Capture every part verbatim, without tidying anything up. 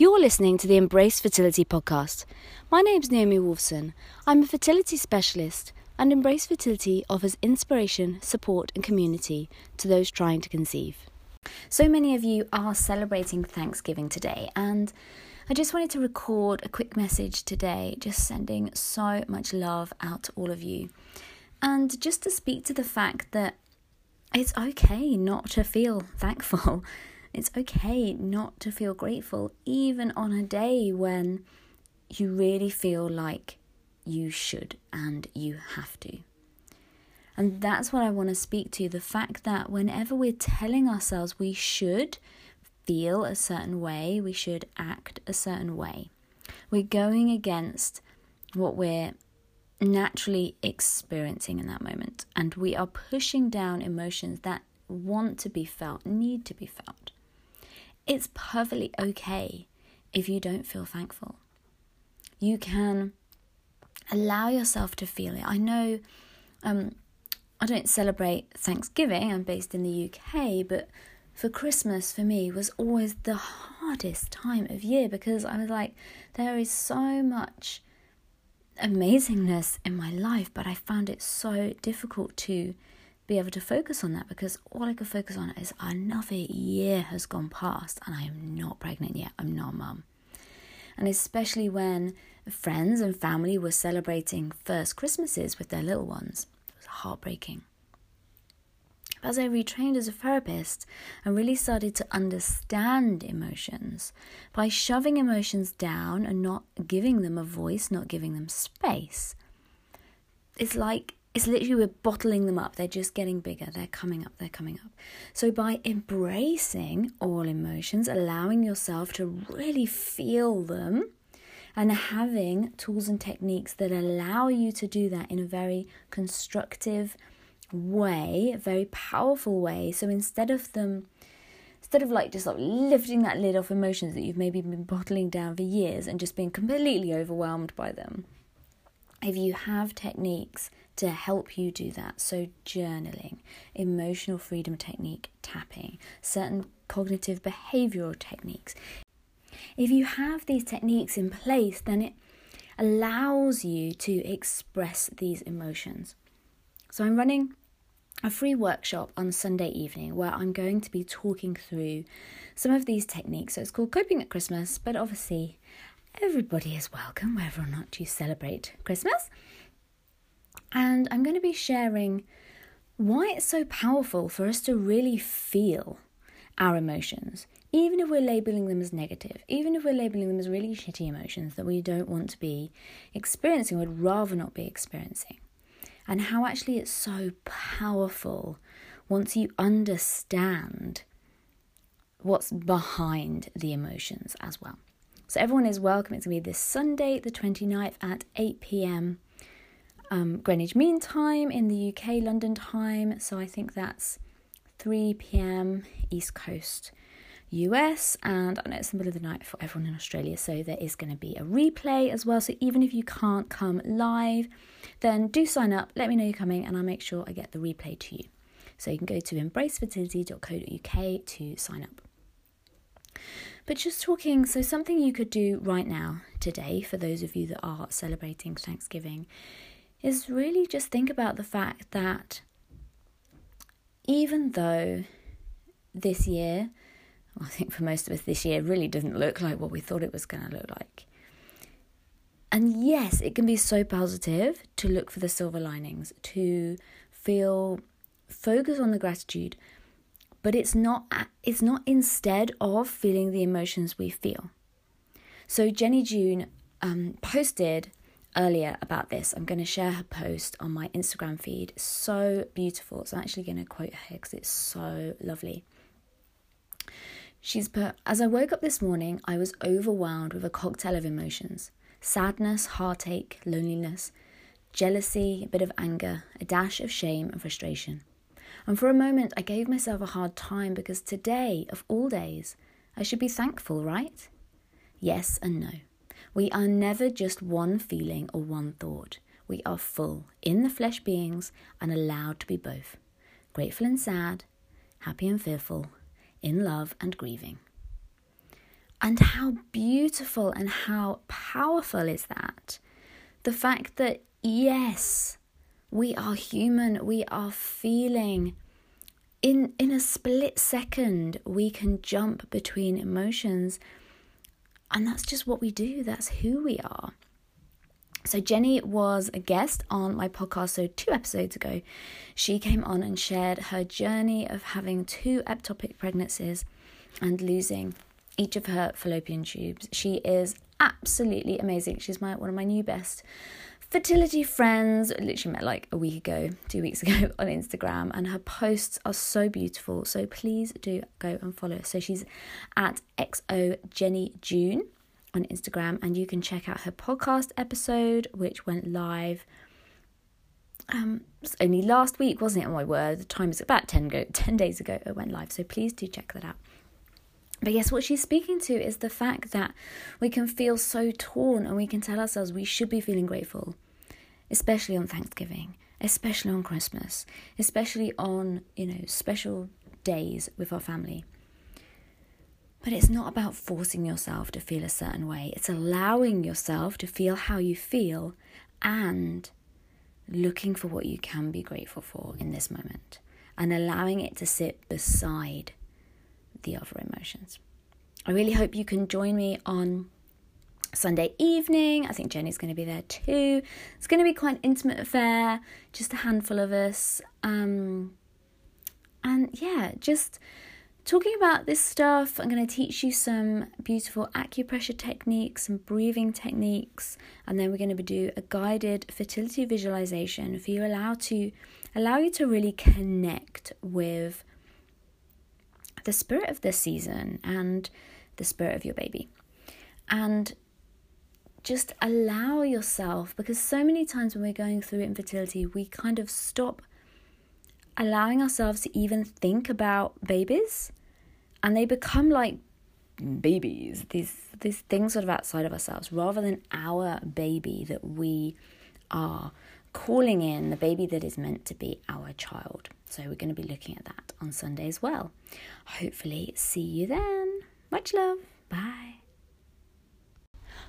You're listening to the Embrace Fertility podcast. My name's Naomi Wolfson. I'm a fertility specialist, and Embrace Fertility offers inspiration, support and community to those trying to conceive. So many of you are celebrating Thanksgiving today, and I just wanted to record a quick message today, just sending so much love out to all of you. And just to speak to the fact that it's okay not to feel thankful. It's okay not to feel grateful, even on a day when you really feel like you should and you have to. And that's what I want to speak to, the fact that whenever we're telling ourselves we should feel a certain way, we should act a certain way, we're going against what we're naturally experiencing in that moment, and we are pushing down emotions that want to be felt, need to be felt. It's perfectly okay if you don't feel thankful. You can allow yourself to feel it. I know um, I don't celebrate Thanksgiving, I'm based in the U K, but for Christmas for me was always the hardest time of year, because I was like, there is so much amazingness in my life, but I found it so difficult to be able to focus on that, because all I could focus on is another year has gone past and I am not pregnant yet, I'm not a mum. And especially when friends and family were celebrating first Christmases with their little ones, it was heartbreaking. But as I retrained as a therapist, I really started to understand emotions. By shoving emotions down and not giving them a voice, not giving them space, it's like, it's literally we're bottling them up. They're just getting bigger. They're coming up. They're coming up. So by embracing all emotions, allowing yourself to really feel them, and having tools and techniques that allow you to do that in a very constructive way, a very powerful way. So instead of them, instead of like just like lifting that lid off emotions that you've maybe been bottling down for years and just being completely overwhelmed by them, if you have techniques to help you do that, so journaling, emotional freedom technique, tapping, certain cognitive behavioural techniques. If you have these techniques in place, then it allows you to express these emotions. So I'm running a free workshop on Sunday evening where I'm going to be talking through some of these techniques. So it's called Coping at Christmas, but obviously everybody is welcome, whether or not you celebrate Christmas. And I'm going to be sharing why it's so powerful for us to really feel our emotions, even if we're labeling them as negative, even if we're labeling them as really shitty emotions that we don't want to be experiencing, would rather not be experiencing. And how actually it's so powerful once you understand what's behind the emotions as well. So everyone is welcome. It's going to be this Sunday, the twenty-ninth at eight p.m. Um, Greenwich Mean Time in the U K, London time. So I think that's three p.m. East Coast, U S. And I know it's the middle of the night for everyone in Australia. So there is going to be a replay as well. So even if you can't come live, then do sign up. Let me know you're coming and I'll make sure I get the replay to you. So you can go to embrace fertility dot co dot uk to sign up. But just talking, so something you could do right now, today, for those of you that are celebrating Thanksgiving, is really just think about the fact that even though this year, well, I think for most of us this year really doesn't look like what we thought it was going to look like. And yes, it can be so positive to look for the silver linings, to feel, focus on the gratitude, but it's not it's not instead of feeling the emotions we feel. So Jenny June um, posted earlier about this. I'm going to share her post on my Instagram feed. It's so beautiful. So I'm actually going to quote her because it's so lovely. She's put, as I woke up this morning, I was overwhelmed with a cocktail of emotions. Sadness, heartache, loneliness, jealousy, a bit of anger, a dash of shame and frustration. And for a moment, I gave myself a hard time because today, of all days, I should be thankful, right? Yes and no. We are never just one feeling or one thought. We are full, in the flesh beings, and allowed to be both. Grateful and sad, happy and fearful, in love and grieving. And how beautiful and how powerful is that? The fact that, yes, we are human, we are feeling. In, in a split second, we can jump between emotions. And that's just what we do. That's who we are. So Jenny was a guest on my podcast, so two episodes ago. She came on and shared her journey of having two ectopic pregnancies and losing each of her fallopian tubes. She is absolutely amazing. She's my one of my new best fertility friends. Literally met like a week ago, two weeks ago on Instagram, and her posts are so beautiful. So please do go and follow her. So she's at X O Jenny June on Instagram, and you can check out her podcast episode, which went live um only last week, wasn't it? Oh my word, the time is about ten go ten days ago it went live. So please do check that out. But yes, what she's speaking to is the fact that we can feel so torn, and we can tell ourselves we should be feeling grateful, especially on Thanksgiving, especially on Christmas, especially on, you know, special days with our family. But it's not about forcing yourself to feel a certain way. It's allowing yourself to feel how you feel and looking for what you can be grateful for in this moment, and allowing it to sit beside the other emotions. I really hope you can join me on Sunday evening. I think Jenny's going to be there too. It's going to be quite an intimate affair, just a handful of us. Um, and yeah, just talking about this stuff. I'm going to teach you some beautiful acupressure techniques, some breathing techniques, and then we're going to do a guided fertility visualization for you, allow to allow you to really connect with the spirit of this season and the spirit of your baby, and just allow yourself, because so many times when we're going through infertility, we kind of stop allowing ourselves to even think about babies, and they become like babies, these these things sort of outside of ourselves, rather than our baby that we are calling in, the baby that is meant to be our child. So we're going to be looking at that on Sunday as well. Hopefully see you then. Much love. Bye.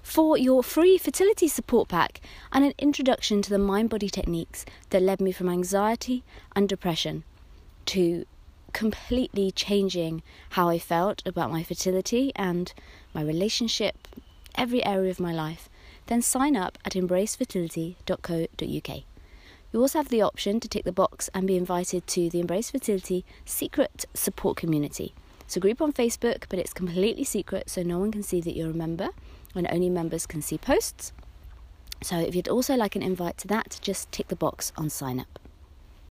For your free fertility support pack and an introduction to the mind-body techniques that led me from anxiety and depression to completely changing how I felt about my fertility and my relationship, every area of my life, then sign up at embrace fertility dot co dot U K. You also have the option to tick the box and be invited to the Embrace Fertility Secret Support Community. It's a group on Facebook, but it's completely secret, so no one can see that you're a member, and only members can see posts. So if you'd also like an invite to that, just tick the box on sign up.